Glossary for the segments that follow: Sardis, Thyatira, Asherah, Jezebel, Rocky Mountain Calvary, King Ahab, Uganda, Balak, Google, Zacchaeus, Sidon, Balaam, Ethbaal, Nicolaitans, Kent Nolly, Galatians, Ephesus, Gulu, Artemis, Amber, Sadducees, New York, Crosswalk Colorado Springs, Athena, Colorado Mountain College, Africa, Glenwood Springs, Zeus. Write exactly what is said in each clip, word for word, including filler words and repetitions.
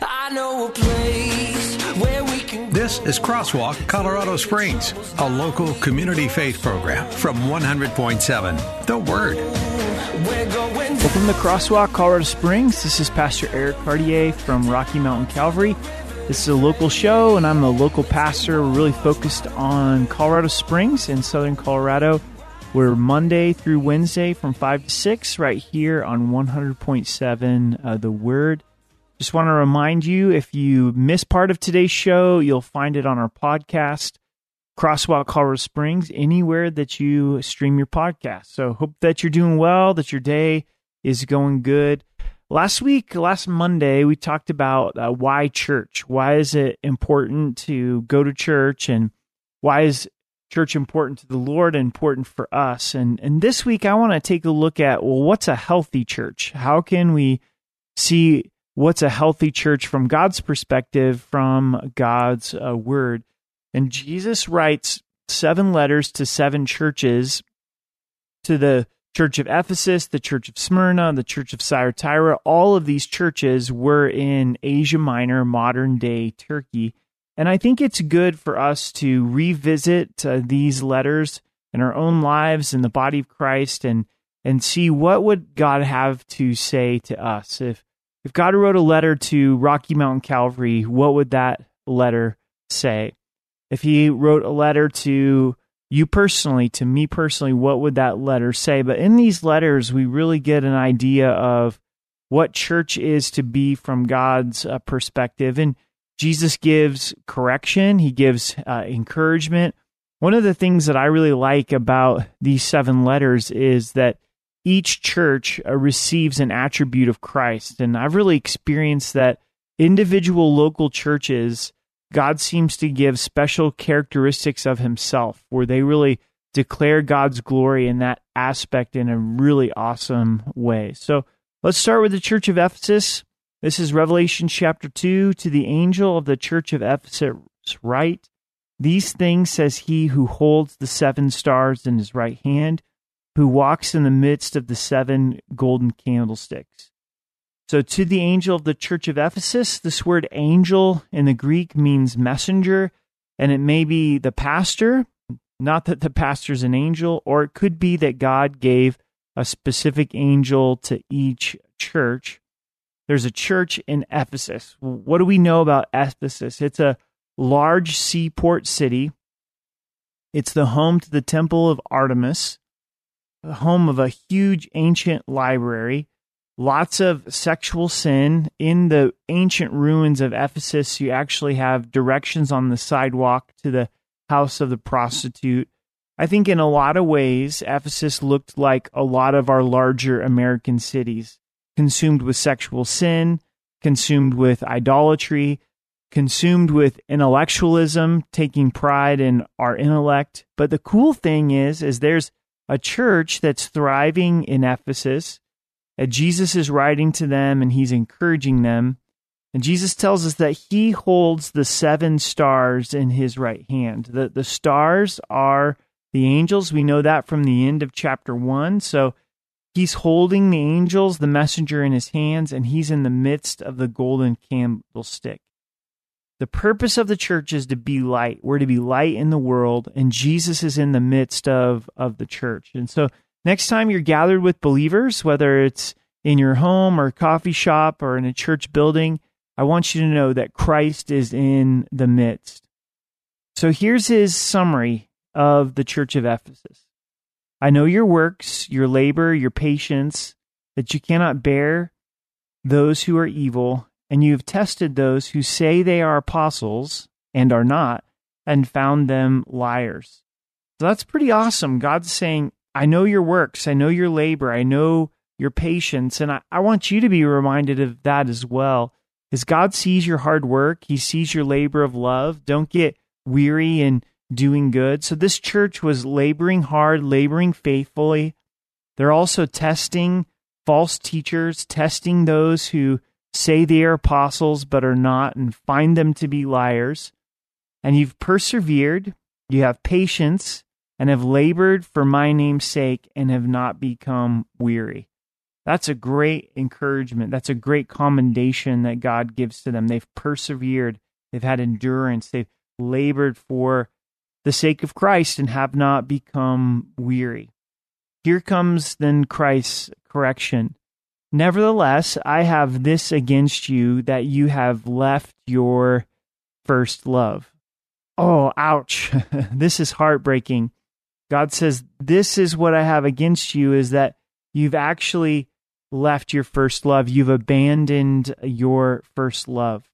I know a place where we can. This is Crosswalk Colorado Springs, a local community faith program from one hundred point seven The Word. Welcome to Crosswalk Colorado Springs. This is Pastor Eric Cartier from Rocky Mountain Calvary. This is a local show, and I'm a local pastor. We're really focused on Colorado Springs in southern Colorado. We're Monday through Wednesday from five to six right here on one hundred point seven uh, The Word. Just want to remind you, if you miss part of today's show, you'll find it on our podcast, Crosswalk Colorado Springs, anywhere that you stream your podcast. So hope that you're doing well, that your day is going good. Last week, last Monday, we talked about uh, why church. Why is it important to go to church, and why is church important to the Lord and important for us? And, and this week, I want to take a look at, well, what's a healthy church? How can we see what's a healthy church from God's perspective, from God's uh, word? And Jesus writes seven letters to seven churches, to the church of Ephesus, the church of Smyrna, the church of Thyatira. All of these churches were in Asia Minor, modern-day Turkey. And I think it's good for us to revisit uh, these letters in our own lives, in the body of Christ, and, and see what would God have to say to us. If If God wrote a letter to Rocky Mountain Calvary, what would that letter say? If he wrote a letter to you personally, to me personally, what would that letter say? But in these letters, we really get an idea of what church is to be from God's uh, perspective. And Jesus gives correction. He gives uh, encouragement. One of the things that I really like about these seven letters is that each church uh, receives an attribute of Christ. And I've really experienced that individual local churches, God seems to give special characteristics of himself, where they really declare God's glory in that aspect in a really awesome way. So let's start with the church of Ephesus. This is Revelation chapter two. To the angel of the church of Ephesus write, "These things says he who holds the seven stars in his right hand, who walks in the midst of the seven golden candlesticks." So to the angel of the church of Ephesus, this word angel in the Greek means messenger, and it may be the pastor, not that the pastor's an angel, or it could be that God gave a specific angel to each church. There's a church in Ephesus. What do we know about Ephesus? It's a large seaport city. It's the home to the temple of Artemis, home of a huge ancient library, lots of sexual sin. In the ancient ruins of Ephesus, you actually have directions on the sidewalk to the house of the prostitute. I think in a lot of ways, Ephesus looked like a lot of our larger American cities, consumed with sexual sin, consumed with idolatry, consumed with intellectualism, taking pride in our intellect. But the cool thing is, is there's a church that's thriving in Ephesus, and Jesus is writing to them, and he's encouraging them. And Jesus tells us that he holds the seven stars in his right hand. The, the stars are the angels. We know that from the end of chapter one. So he's holding the angels, the messenger in his hands, and he's in the midst of the golden candlestick. The purpose of the church is to be light. We're to be light in the world, and Jesus is in the midst of, of the church. And so next time you're gathered with believers, whether it's in your home or a coffee shop or in a church building, I want you to know that Christ is in the midst. So here's his summary of the church of Ephesus. "I know your works, your labor, your patience, that you cannot bear those who are evil, and you have tested those who say they are apostles and are not, and found them liars." So that's pretty awesome. God's saying, I know your works, I know your labor, I know your patience, and I, I want you to be reminded of that as well. is God sees your hard work. He sees your labor of love. Don't get weary in doing good. So this church was laboring hard, laboring faithfully. They're also testing false teachers, testing those who say they are apostles but are not, and find them to be liars. And you've persevered, you have patience, and have labored for my name's sake and have not become weary. That's a great encouragement. That's a great commendation that God gives to them. They've persevered. They've had endurance. They've labored for the sake of Christ and have not become weary. Here comes then Christ's correction. Nevertheless, I have this against you, that you have left your first love. Oh, ouch. This is heartbreaking. God says, this is what I have against you, is that you've actually left your first love. You've abandoned your first love.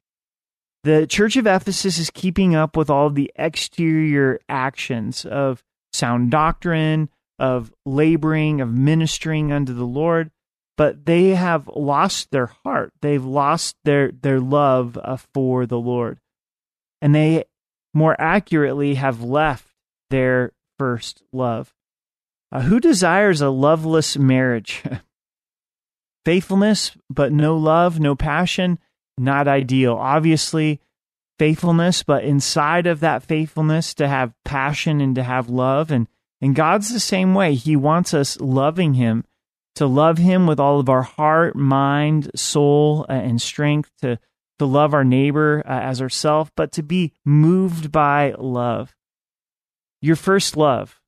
The Church of Ephesus is keeping up with all the exterior actions of sound doctrine, of laboring, of ministering unto the Lord, but they have lost their heart. They've lost their, their love uh, for the Lord. And they more accurately have left their first love. Uh, who desires a loveless marriage? Faithfulness, but no love, no passion, not ideal. Obviously, faithfulness, but inside of that faithfulness to have passion and to have love. And, and God's the same way. He wants us loving Him, to love Him with all of our heart, mind, soul, uh, and strength, to to love our neighbor uh, as ourselves, but to be moved by love. Your first love.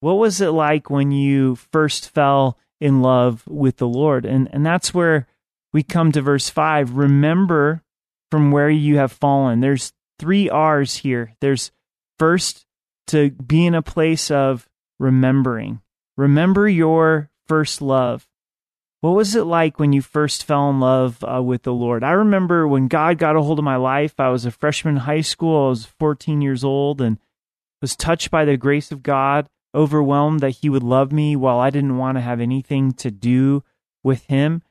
What was it like when you first fell in love with the Lord? And, and that's where we come to verse five. Remember from where you have fallen. There's three R's here. There's first, to be in a place of remembering. Remember your first love. What was it like when you first fell in love uh, with the Lord? I remember when God got a hold of my life, I was a freshman in high school, I was fourteen years old, and was touched by the grace of God, overwhelmed that He would love me while I didn't want to have anything to do with Him.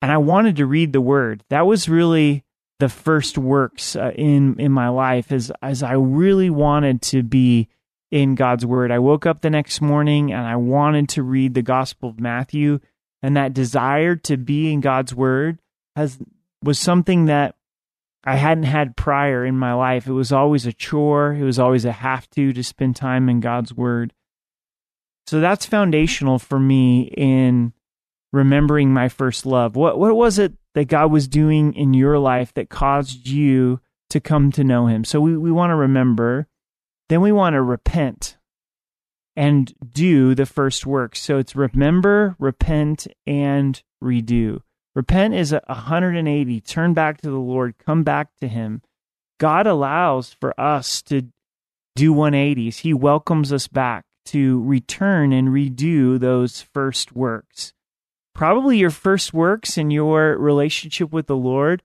And I wanted to read the Word. That was really the first works uh, in, in my life, as, as I really wanted to be in God's Word. I woke up the next morning and I wanted to read the Gospel of Matthew. And that desire to be in God's Word has was something that I hadn't had prior in my life. It was always a chore. It was always a have to to spend time in God's Word. So that's foundational for me in remembering my first love. What what was it that God was doing in your life that caused you to come to know Him? So we, we want to remember. Then we want to repent and do the first works. So it's remember, repent, and redo. Repent is one hundred eighty. Turn back to the Lord. Come back to Him. God allows for us to do one eighties. He welcomes us back to return and redo those first works. Probably your first works in your relationship with the Lord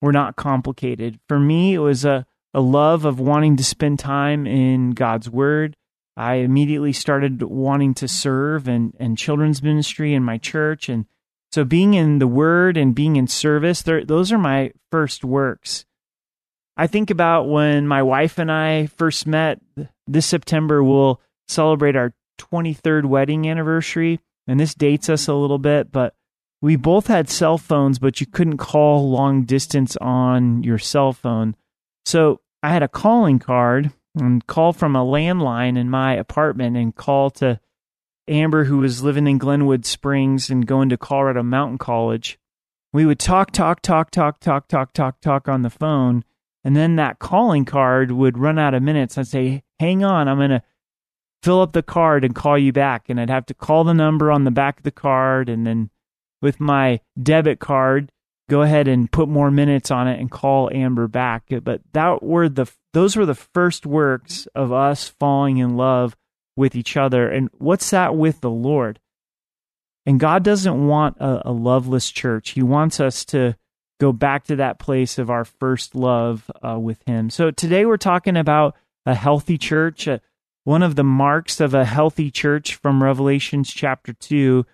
were not complicated. For me, it was a, a love of wanting to spend time in God's Word. I immediately started wanting to serve and, and children's ministry in my church. And so being in the Word and being in service, those are my first works. I think about when my wife and I first met. This September, we'll celebrate our twenty-third wedding anniversary. And this dates us a little bit, but we both had cell phones, but you couldn't call long distance on your cell phone. So I had a calling card and call from a landline in my apartment and call to Amber, who was living in Glenwood Springs and going to Colorado Mountain College. We would talk, talk, talk, talk, talk, talk, talk, talk on the phone. And then that calling card would run out of minutes. I'd say, hang on, I'm going to fill up the card and call you back. And I'd have to call the number on the back of the card. And then with my debit card, go ahead and put more minutes on it and call Amber back. But that were the those were the first works of us falling in love with each other. And what's that with the Lord? And God doesn't want a, a loveless church. He wants us to go back to that place of our first love uh, with Him. So today we're talking about a healthy church. Uh, one of the marks of a healthy church from Revelation chapter two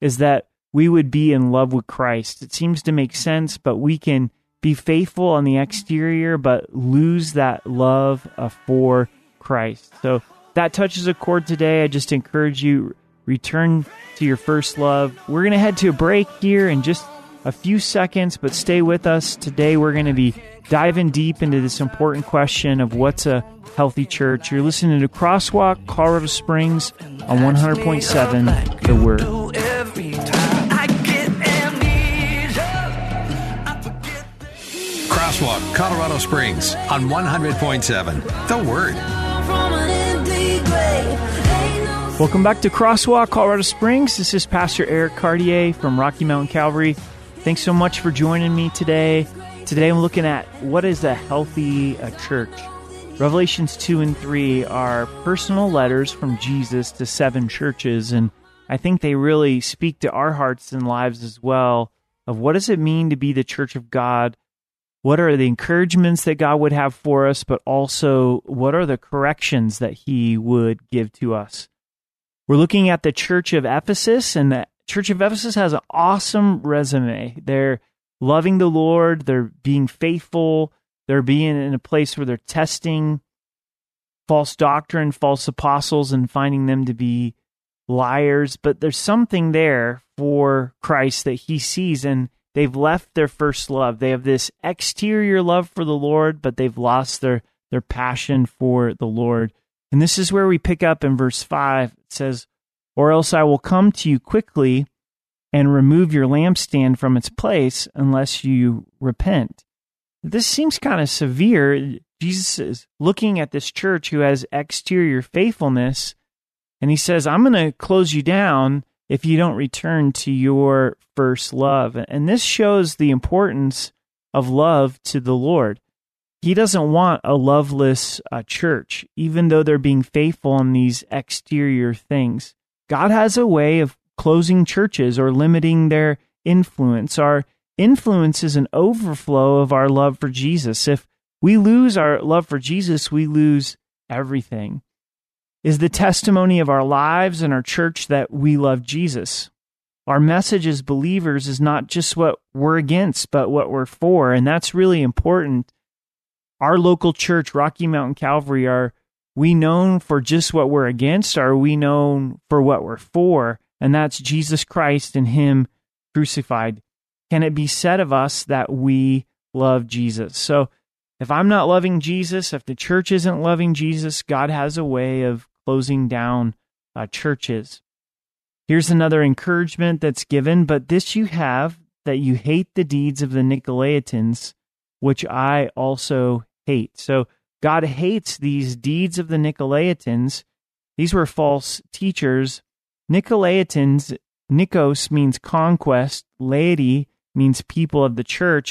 is that we would be in love with Christ. It seems to make sense, but we can be faithful on the exterior, but lose that love uh, for Christ. So that touches a chord today. I just encourage you, return to your first love. We're going to head to a break here in just a few seconds, but stay with us. Today we're going to be diving deep into this important question of what's a healthy church. You're listening to Crosswalk Colorado Springs on one hundred point seven The Word. Crosswalk Colorado Springs on one hundred point seven The Word. Welcome back to Crosswalk Colorado Springs. This is Pastor Eric Cartier from Rocky Mountain Calvary. Thanks so much for joining me today. Today I'm looking at what is a healthy a church. Revelations two and three are personal letters from Jesus to seven churches, and I think they really speak to our hearts and lives as well of what does it mean to be the church of God. What are the encouragements that God would have for us, but also what are the corrections that he would give to us? We're looking at the Church of Ephesus, and the Church of Ephesus has an awesome resume. They're loving the Lord, they're being faithful, they're being in a place where they're testing false doctrine, false apostles, and finding them to be liars. But there's something there for Christ that he sees, and they've left their first love. They have this exterior love for the Lord, but they've lost their, their passion for the Lord. And this is where we pick up in verse five. It says, "Or else I will come to you quickly and remove your lampstand from its place unless you repent." This seems kind of severe. Jesus is looking at this church who has exterior faithfulness, and he says, I'm going to close you down if you don't return to your first love. And this shows the importance of love to the Lord. He doesn't want a loveless uh, church, even though they're being faithful on these exterior things. God has a way of closing churches or limiting their influence. Our influence is an overflow of our love for Jesus. If we lose our love for Jesus, we lose everything. Is the testimony of our lives and our church that we love Jesus. Our message as believers is not just what we're against, but what we're for, and that's really important. Our local church, Rocky Mountain Calvary, are we known for just what we're against, or are we known for what we're for? And that's Jesus Christ and him crucified. Can it be said of us that we love Jesus? So if I'm not loving Jesus, if the church isn't loving Jesus, God has a way of closing down uh, churches. Here's another encouragement that's given, "But this you have, that you hate the deeds of the Nicolaitans, which I also hate." So God hates these deeds of the Nicolaitans. These were false teachers. Nicolaitans, Nikos means conquest, laity means people of the church.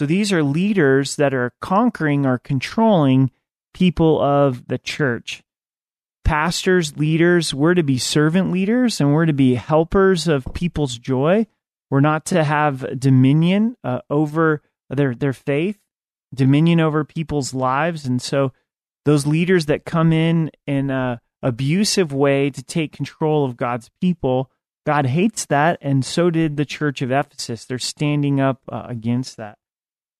So these are leaders that are conquering or controlling people of the church. Pastors, leaders, we're to be servant leaders, and we're to be helpers of people's joy. We're not to have dominion uh, over their, their faith, dominion over people's lives. And so those leaders that come in in an abusive way to take control of God's people, God hates that, and so did the Church of Ephesus. They're standing up uh, against that.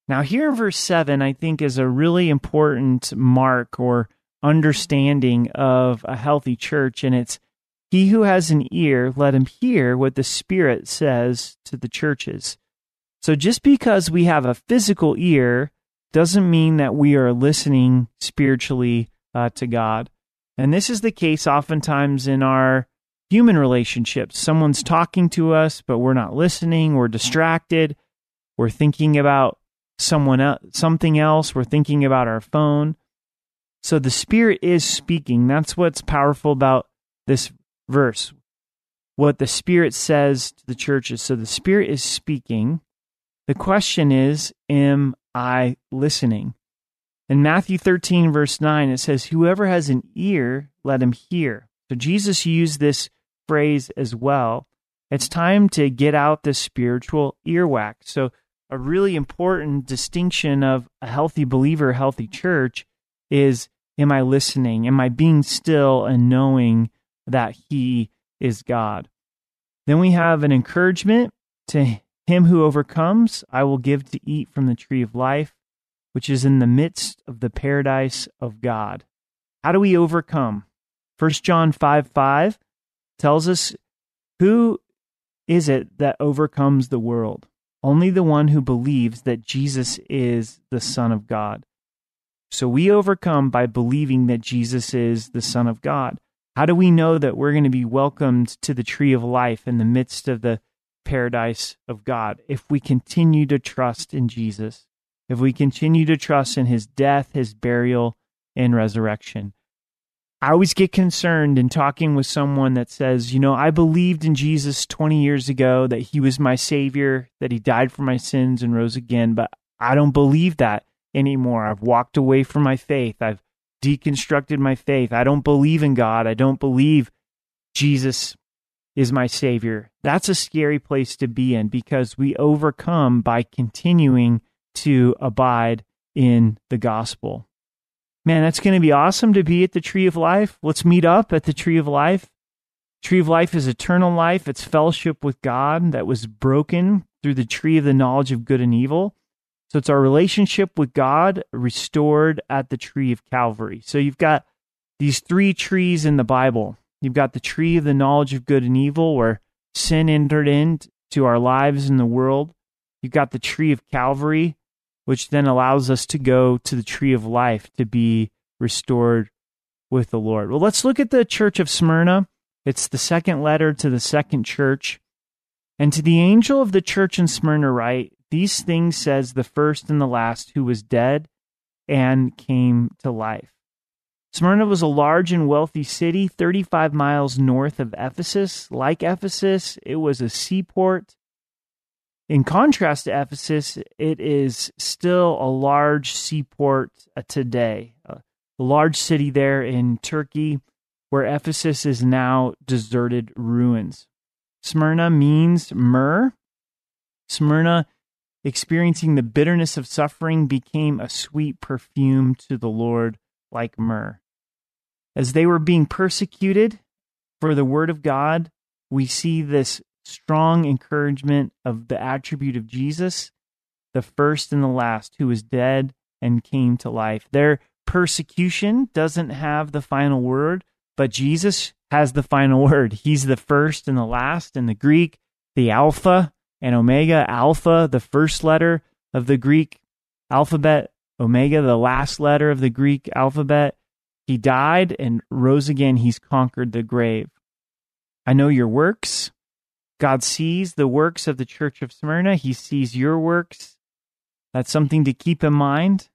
Now here in verse seven, I think, is a really important mark or understanding of a healthy church, and it's, "He who has an ear, let him hear what the Spirit says to the churches." So just because we have a physical ear doesn't mean that we are listening spiritually uh, to God. And this is the case oftentimes in our human relationships. Someone's talking to us, but we're not listening, we're distracted, we're thinking about someone else, something else, we're thinking about our phone. So the Spirit is speaking. That's what's powerful about this verse, what the Spirit says to the churches. So the Spirit is speaking. The question is, am I listening? In Matthew thirteen, verse nine, it says, "Whoever has an ear, let him hear." So Jesus used this phrase as well. It's time to get out the spiritual earwax. So a really important distinction of a healthy believer, a healthy church, is, am I listening? Am I being still and knowing that he is God? Then we have an encouragement to Him who overcomes, I will give to eat from the tree of life, which is in the midst of the paradise of God. How do we overcome? First John five five tells us, who is it that overcomes the world? Only the one who believes that Jesus is the Son of God. So we overcome by believing that Jesus is the Son of God. How do we know that we're going to be welcomed to the tree of life in the midst of the paradise of God? If we continue to trust in Jesus, if we continue to trust in his death, his burial, and resurrection. I always get concerned in talking with someone that says, you know, I believed in Jesus twenty years ago, that he was my Savior, that he died for my sins and rose again, but I don't believe that anymore. I've walked away from my faith. I've deconstructed my faith. I don't believe in God. I don't believe Jesus is my Savior. That's a scary place to be in, because we overcome by continuing to abide in the gospel. Man, that's going to be awesome to be at the Tree of Life. Let's meet up at the Tree of Life. Tree of Life is eternal life. It's fellowship with God that was broken through the tree of the knowledge of good and evil. So it's our relationship with God restored at the tree of Calvary. So you've got these three trees in the Bible. You've got the tree of the knowledge of good and evil, where sin entered into our lives and the world. You've got the tree of Calvary, which then allows us to go to the tree of life to be restored with the Lord. Well, let's look at the church of Smyrna. It's the second letter to the second church. And to the angel of the church in Smyrna write, these things says the first and the last, who was dead and came to life. Smyrna was a large and wealthy city, thirty-five miles north of Ephesus. Like Ephesus, it was a seaport. In contrast to Ephesus, it is still a large seaport today, a large city there in Turkey, where Ephesus is now deserted ruins. Smyrna means myrrh. Smyrna, experiencing the bitterness of suffering, became a sweet perfume to the Lord like myrrh. As they were being persecuted for the word of God, we see this strong encouragement of the attribute of Jesus, the first and the last, who was dead and came to life. Their persecution doesn't have the final word, but Jesus has the final word. He's the first and the last. In the Greek, the Alpha and Omega. Alpha, the first letter of the Greek alphabet. Omega, the last letter of the Greek alphabet. He died and rose again. He's conquered the grave. I know your works. God sees the works of the church of Smyrna. He sees your works. That's something to keep in mind.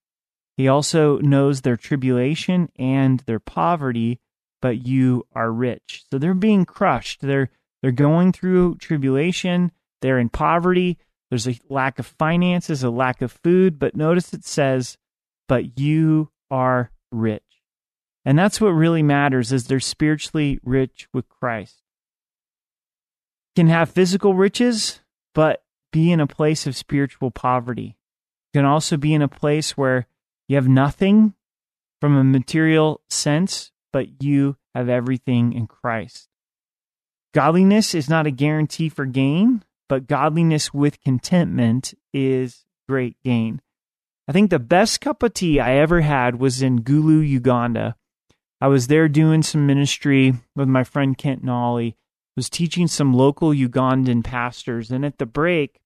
He also knows their tribulation and their poverty, but you are rich. So they're being crushed. They're they're going through tribulation. They're in poverty. There's a lack of finances, a lack of food. But notice it says, but you are rich. And that's what really matters, is they're spiritually rich with Christ. Can have physical riches, but be in a place of spiritual poverty. You can also be in a place where you have nothing from a material sense, but you have everything in Christ. Godliness is not a guarantee for gain, but godliness with contentment is great gain. I think the best cup of tea I ever had was in Gulu, Uganda. I was there doing some ministry with my friend Kent Nolly. Was teaching some local Ugandan pastors, and at the break,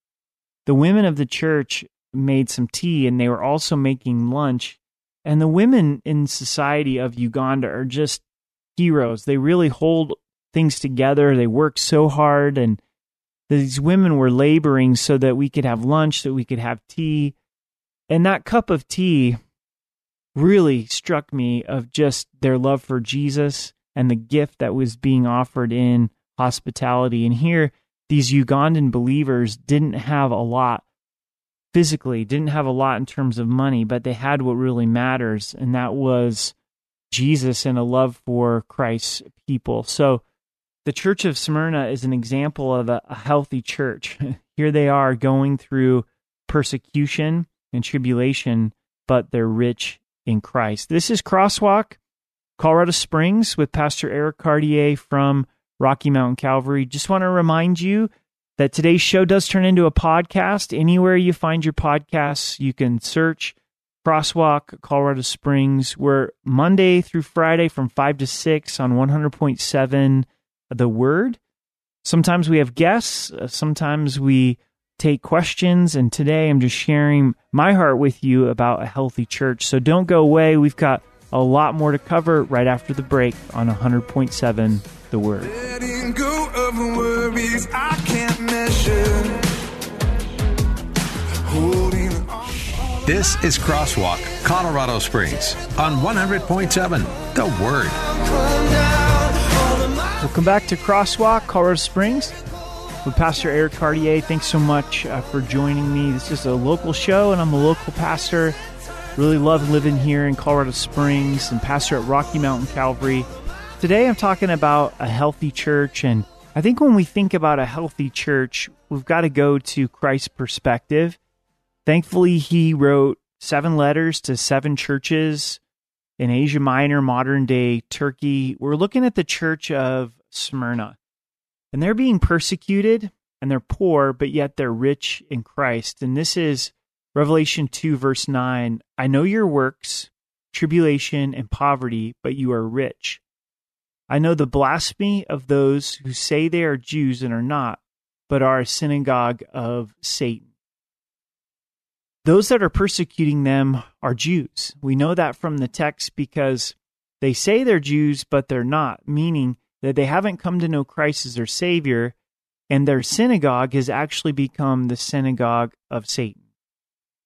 the women of the church made some tea, and they were also making lunch, and the women in society of Uganda are just heroes. They really hold things together. They work so hard, and these women were laboring so that we could have lunch, that we could have tea, and that cup of tea really struck me of just their love for Jesus and the gift that was being offered in hospitality. And here, these Ugandan believers didn't have a lot physically, didn't have a lot in terms of money, but they had what really matters, and that was Jesus and a love for Christ's people. So the church of Smyrna is an example of a, a healthy church. Here they are going through persecution and tribulation, but they're rich in Christ. This is Crosswalk Colorado Springs with Pastor Eric Cartier from Rocky Mountain Calvary. Just want to remind you that today's show does turn into a podcast. Anywhere you find your podcasts, you can search Crosswalk Colorado Springs. We're Monday through Friday from five to six on one hundred point seven The Word. Sometimes we have guests. Sometimes we take questions. And today I'm just sharing my heart with you about a healthy church. So don't go away. We've got a lot more to cover right after the break on one hundred point seven The Word. Letting go of worries I can't measure. This is Crosswalk Colorado Springs on one hundred point seven The Word. Welcome back to Crosswalk Colorado Springs with Pastor Eric Cartier. Thanks so much uh, for joining me. This is a local show, and I'm a local pastor. Really love living here in Colorado Springs and pastor at Rocky Mountain Calvary. Today I'm talking about a healthy church, and I think when we think about a healthy church, we've got to go to Christ's perspective. Thankfully, he wrote seven letters to seven churches in Asia Minor, modern-day Turkey. We're looking at the church of Smyrna, and they're being persecuted, and they're poor, but yet they're rich in Christ. And this is Revelation two, verse nine, "I know your works, tribulation and poverty, but you are rich. I know the blasphemy of those who say they are Jews and are not, but are a synagogue of Satan." Those that are persecuting them are Jews. We know that from the text because they say they're Jews, but they're not, meaning that they haven't come to know Christ as their Savior, and their synagogue has actually become the synagogue of Satan.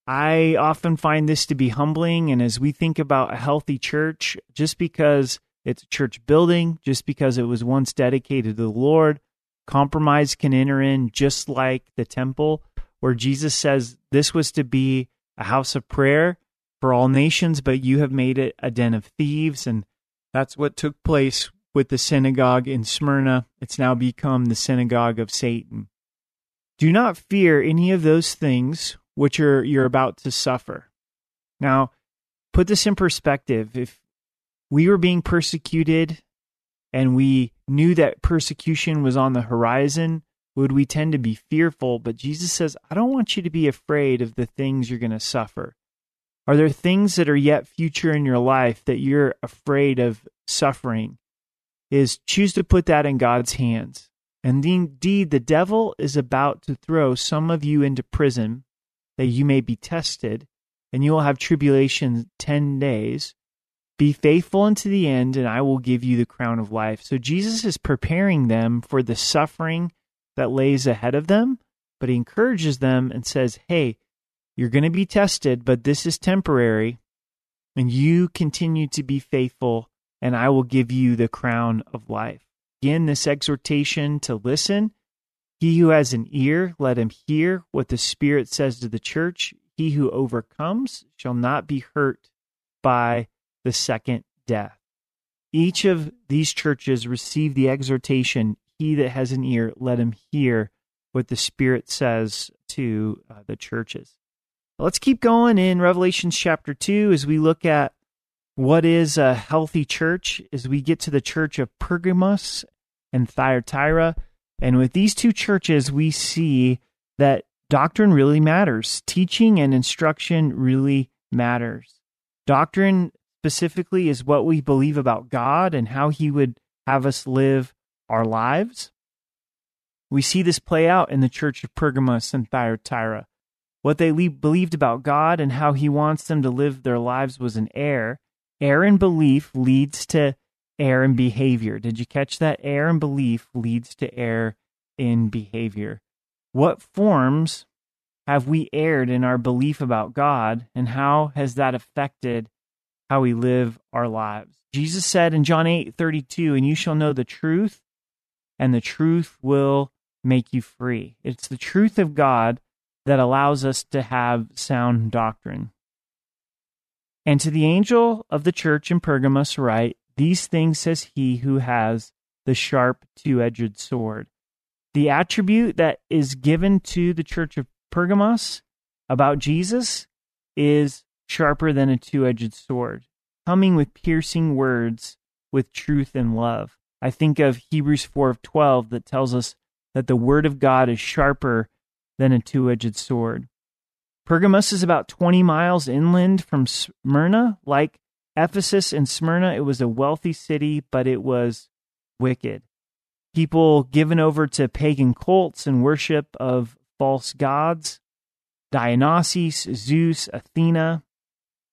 I often find this to be humbling, and as we think about a healthy church, just because it's a church building, just because it was once dedicated to the Lord, compromise can enter in, just like the temple, where Jesus says this was to be a house of prayer for all nations, but you have made it a den of thieves. And that's what took place with the synagogue in Smyrna. It's now become the synagogue of Satan. Do not fear any of those things which are you're about to suffer. Now, put this in perspective. If we were being persecuted and we knew that persecution was on the horizon, would we tend to be fearful? But Jesus says, I don't want you to be afraid of the things you're going to suffer. Are there things that are yet future in your life that you're afraid of suffering? Is choose to put that in God's hands. And indeed, the devil is about to throw some of you into prison that you may be tested, and you will have tribulation ten days. Be faithful unto the end, and I will give you the crown of life. So Jesus is preparing them for the suffering that lays ahead of them, but he encourages them and says, hey, you're going to be tested, but this is temporary, and you continue to be faithful, and I will give you the crown of life. Again, this exhortation to listen. He who has an ear, let him hear what the Spirit says to the church. He who overcomes shall not be hurt by the second death. Each of these churches received the exhortation, he that has an ear, let him hear what the Spirit says to uh, the churches. Let's keep going in Revelation chapter two as we look at what is a healthy church, as we get to the church of Pergamos and Thyatira. And with these two churches, we see that doctrine really matters. Teaching and instruction really matters. Doctrine specifically is what we believe about God and how he would have us live our lives. We see this play out in the church of Pergamos and Thyatira. What they le- believed about God and how he wants them to live their lives was an error. Error in belief leads to error in behavior. Did you catch that? Error in belief leads to error in behavior. What forms have we erred in our belief about God, and how has that affected how we live our lives? Jesus said in John eight thirty-two, "And you shall know the truth, and the truth will make you free." It's the truth of God that allows us to have sound doctrine. And to the angel of the church in Pergamos write, "These things says he who has the sharp two-edged sword." The attribute that is given to the church of Pergamos about Jesus is sharper than a two-edged sword, coming with piercing words, with truth and love. I think of Hebrews four twelve that tells us that the word of God is sharper than a two-edged sword. Pergamos is about twenty miles inland from Smyrna. Like Ephesus and Smyrna, it was a wealthy city, but it was wicked. People given over to pagan cults and worship of false gods, Dionysus, Zeus, Athena.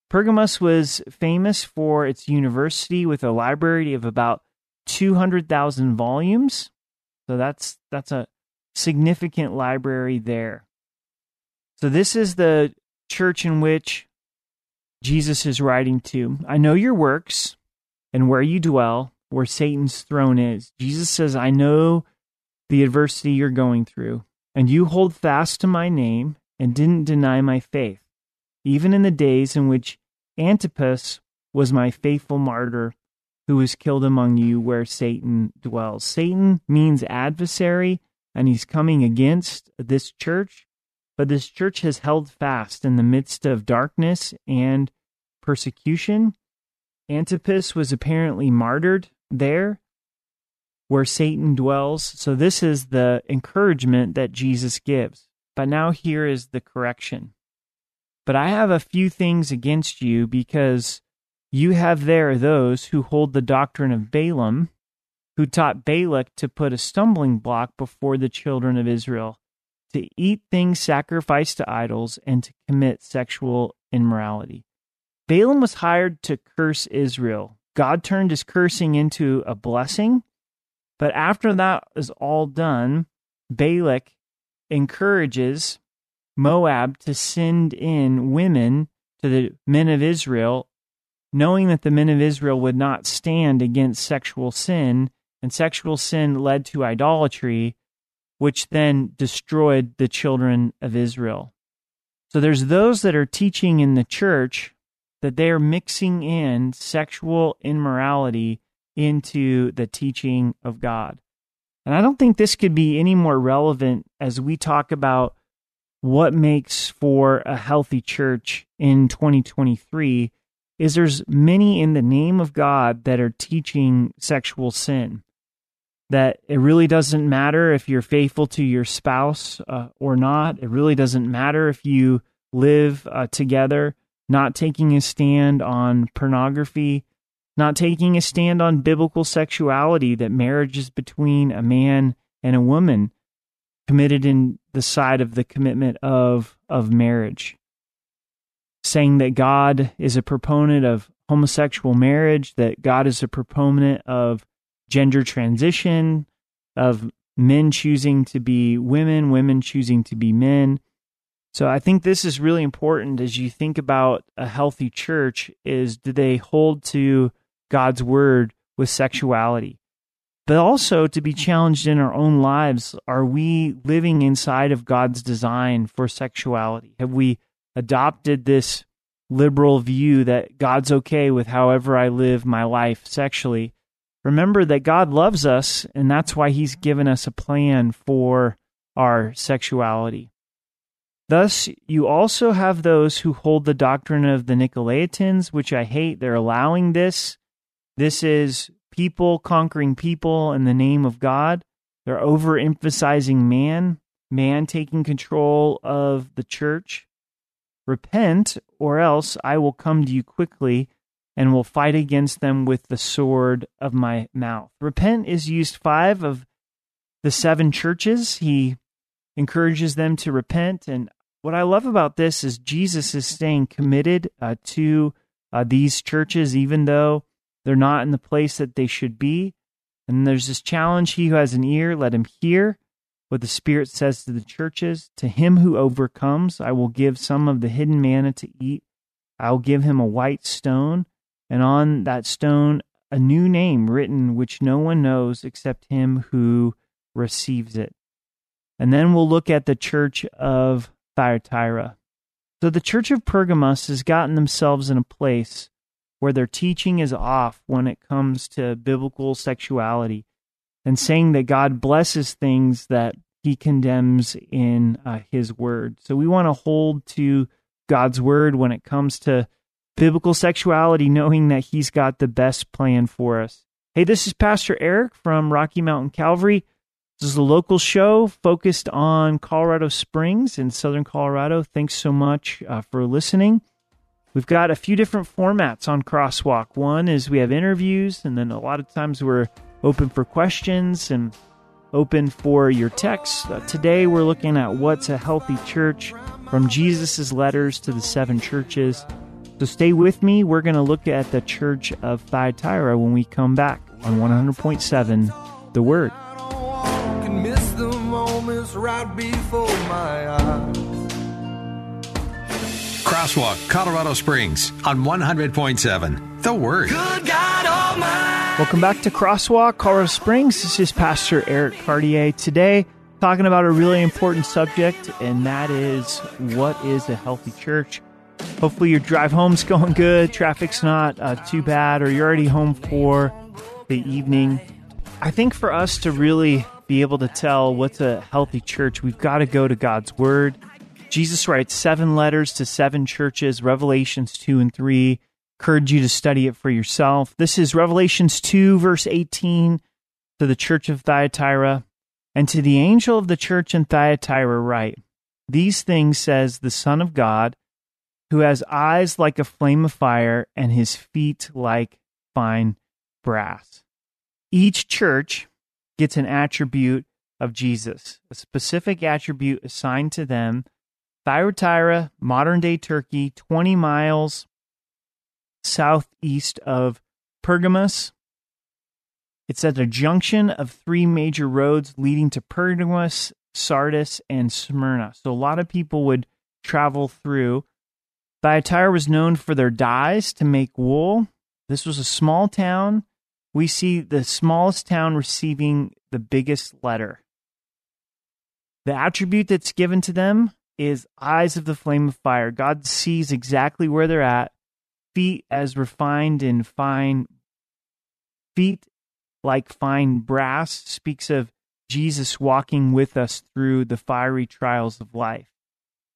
Pergamos was famous for its university with a library of about two hundred thousand volumes. So that's that's a significant library there. So this is the church in which Jesus is writing to. I know your works and where you dwell, where Satan's throne is. Jesus says, I know the adversity you're going through, and you hold fast to my name and didn't deny my faith, even in the days in which Antipas was my faithful martyr, who was killed among you where Satan dwells. Satan means adversary, and he's coming against this church, but this church has held fast in the midst of darkness and persecution. Antipas was apparently martyred there where Satan dwells. So this is the encouragement that Jesus gives. But now here is the correction. But I have a few things against you, because you have there those who hold the doctrine of Balaam, who taught Balak to put a stumbling block before the children of Israel, to eat things sacrificed to idols, and to commit sexual immorality. Balaam was hired to curse Israel. God turned his cursing into a blessing, but after that is all done, Balak encourages Moab to send in women to the men of Israel, knowing that the men of Israel would not stand against sexual sin, and sexual sin led to idolatry, which then destroyed the children of Israel. So there's those that are teaching in the church that they are mixing in sexual immorality into the teaching of God. And I don't think this could be any more relevant as we talk about what makes for a healthy church in twenty twenty-three is there's many in the name of God that are teaching sexual sin, that it really doesn't matter if you're faithful to your spouse uh, or not. It really doesn't matter if you live uh, together, not taking a stand on pornography, not taking a stand on biblical sexuality, that marriage is between a man and a woman, committed in the side of the commitment of, of marriage. Saying that God is a proponent of homosexual marriage, that God is a proponent of gender transition, of men choosing to be women, women choosing to be men. So I think this is really important as you think about a healthy church is, do they hold to God's word with sexuality? But also to be challenged in our own lives, are we living inside of God's design for sexuality? Have we adopted this liberal view that God's okay with however I live my life sexually? Remember that God loves us, and that's why he's given us a plan for our sexuality. Thus, you also have those who hold the doctrine of the Nicolaitans, which I hate. They're allowing this. This is people conquering people in the name of God. They're overemphasizing man, man taking control of the church. Repent, or else I will come to you quickly and will fight against them with the sword of my mouth. Repent is used five of the seven churches. He encourages them to repent. And what I love about this is Jesus is staying committed uh, to uh, these churches, even though they're not in the place that they should be. And there's this challenge, he who has an ear, let him hear what the Spirit says to the churches. To him who overcomes, I will give some of the hidden manna to eat. I'll give him a white stone, and on that stone a new name written, which no one knows except him who receives it. And then we'll look at the church of Thyatira. So the church of Pergamos has gotten themselves in a place where their teaching is off when it comes to biblical sexuality, and saying that God blesses things that he condemns in uh, his word. So we want to hold to God's word when it comes to biblical sexuality, knowing that he's got the best plan for us. Hey, this is Pastor Eric from Rocky Mountain Calvary. This is a local show focused on Colorado Springs in southern Colorado. Thanks so much uh, for listening. We've got a few different formats on Crosswalk. One is we have interviews, and then a lot of times we're open for questions and open for your texts. Uh, today we're looking at what's a healthy church, from Jesus' letters to the seven churches. So stay with me. We're going to look at the church of Thyatira when we come back on one hundred point seven The Word. I don't want, can miss the moments right before my eyes. Crosswalk Colorado Springs on one hundred point seven The Word. Good God Almighty. Welcome back to Crosswalk Colorado Springs. This is Pastor Eric Cartier. Today, talking about a really important subject, and that is, what is a healthy church? Hopefully your drive home's going good, traffic's not uh, too bad, or you're already home for the evening. I think for us to really be able to tell what's a healthy church, we've got to go to God's Word. Jesus writes seven letters to seven churches, Revelations two and three. Encourage you to study it for yourself. This is Revelations two, verse eighteen, to the church of Thyatira. And to the angel of the church in Thyatira write, these things says the Son of God, who has eyes like a flame of fire and his feet like fine brass. Each church gets an attribute of Jesus, a specific attribute assigned to them. Thyatira, modern-day Turkey, twenty miles southeast of Pergamos. It's at a junction of three major roads leading to Pergamos, Sardis, and Smyrna. So a lot of people would travel through. Thyatira was known for their dyes to make wool. This was a small town. We see the smallest town receiving the biggest letter. The attribute that's given to them is eyes of the flame of fire. God sees exactly where they're at. Feet as refined in fine, feet like fine brass speaks of Jesus walking with us through the fiery trials of life.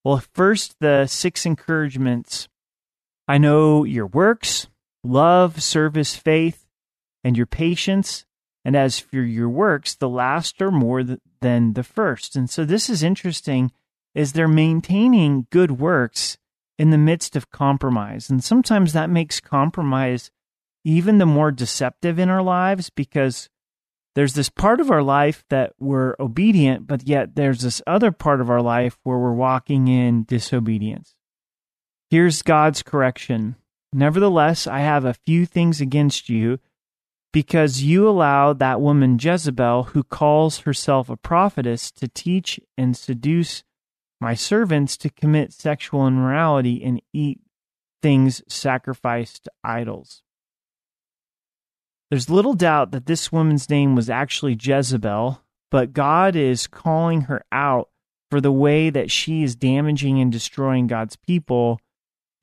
Well, first, the six encouragements. I know your works, love, service, faith, and your patience. And as for your works, the last are more th- than the first. And so this is interesting, is they're maintaining good works in the midst of compromise. And sometimes that makes compromise even the more deceptive in our lives, because there's this part of our life that we're obedient, but yet there's this other part of our life where we're walking in disobedience. Here's God's correction. Nevertheless, I have a few things against you, because you allow that woman Jezebel, who calls herself a prophetess, to teach and seduce my servants to commit sexual immorality and eat things sacrificed to idols. There's little doubt that this woman's name was actually Jezebel, but God is calling her out for the way that she is damaging and destroying God's people,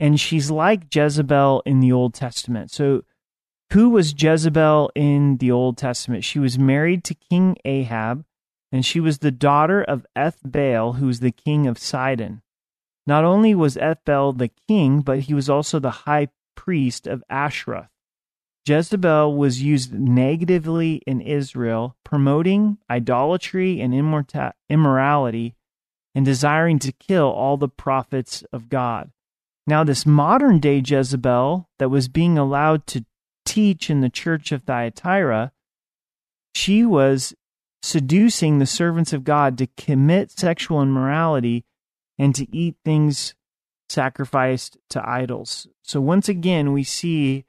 and she's like Jezebel in the Old Testament. So who was Jezebel in the Old Testament? She was married to King Ahab, and she was the daughter of Ethbaal, who was the king of Sidon. Not only was Ethbaal the king, but he was also the high priest of Asherah. Jezebel was used negatively in Israel, promoting idolatry and immorta- immorality and desiring to kill all the prophets of God. Now, this modern-day Jezebel that was being allowed to teach in the church of Thyatira, she was seducing the servants of God to commit sexual immorality and to eat things sacrificed to idols. So once again, we see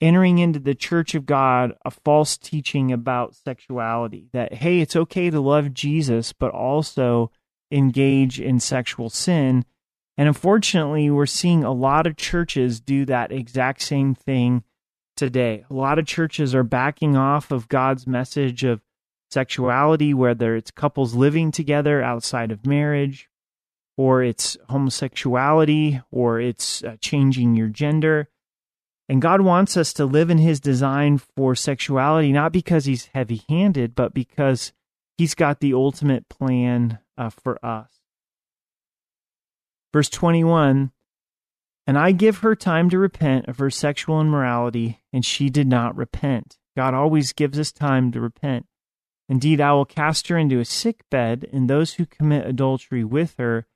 entering into the church of God a false teaching about sexuality, that, hey, it's okay to love Jesus, but also engage in sexual sin. And unfortunately, we're seeing a lot of churches do that exact same thing today. A lot of churches are backing off of God's message of sexuality, whether it's couples living together outside of marriage, or it's homosexuality, or it's uh, changing your gender. And God wants us to live in his design for sexuality, not because he's heavy-handed, but because he's got the ultimate plan uh, for us. Verse twenty-one, and I give her time to repent of her sexual immorality, and she did not repent. God always gives us time to repent. Indeed, I will cast her into a sick bed, and those who commit adultery with her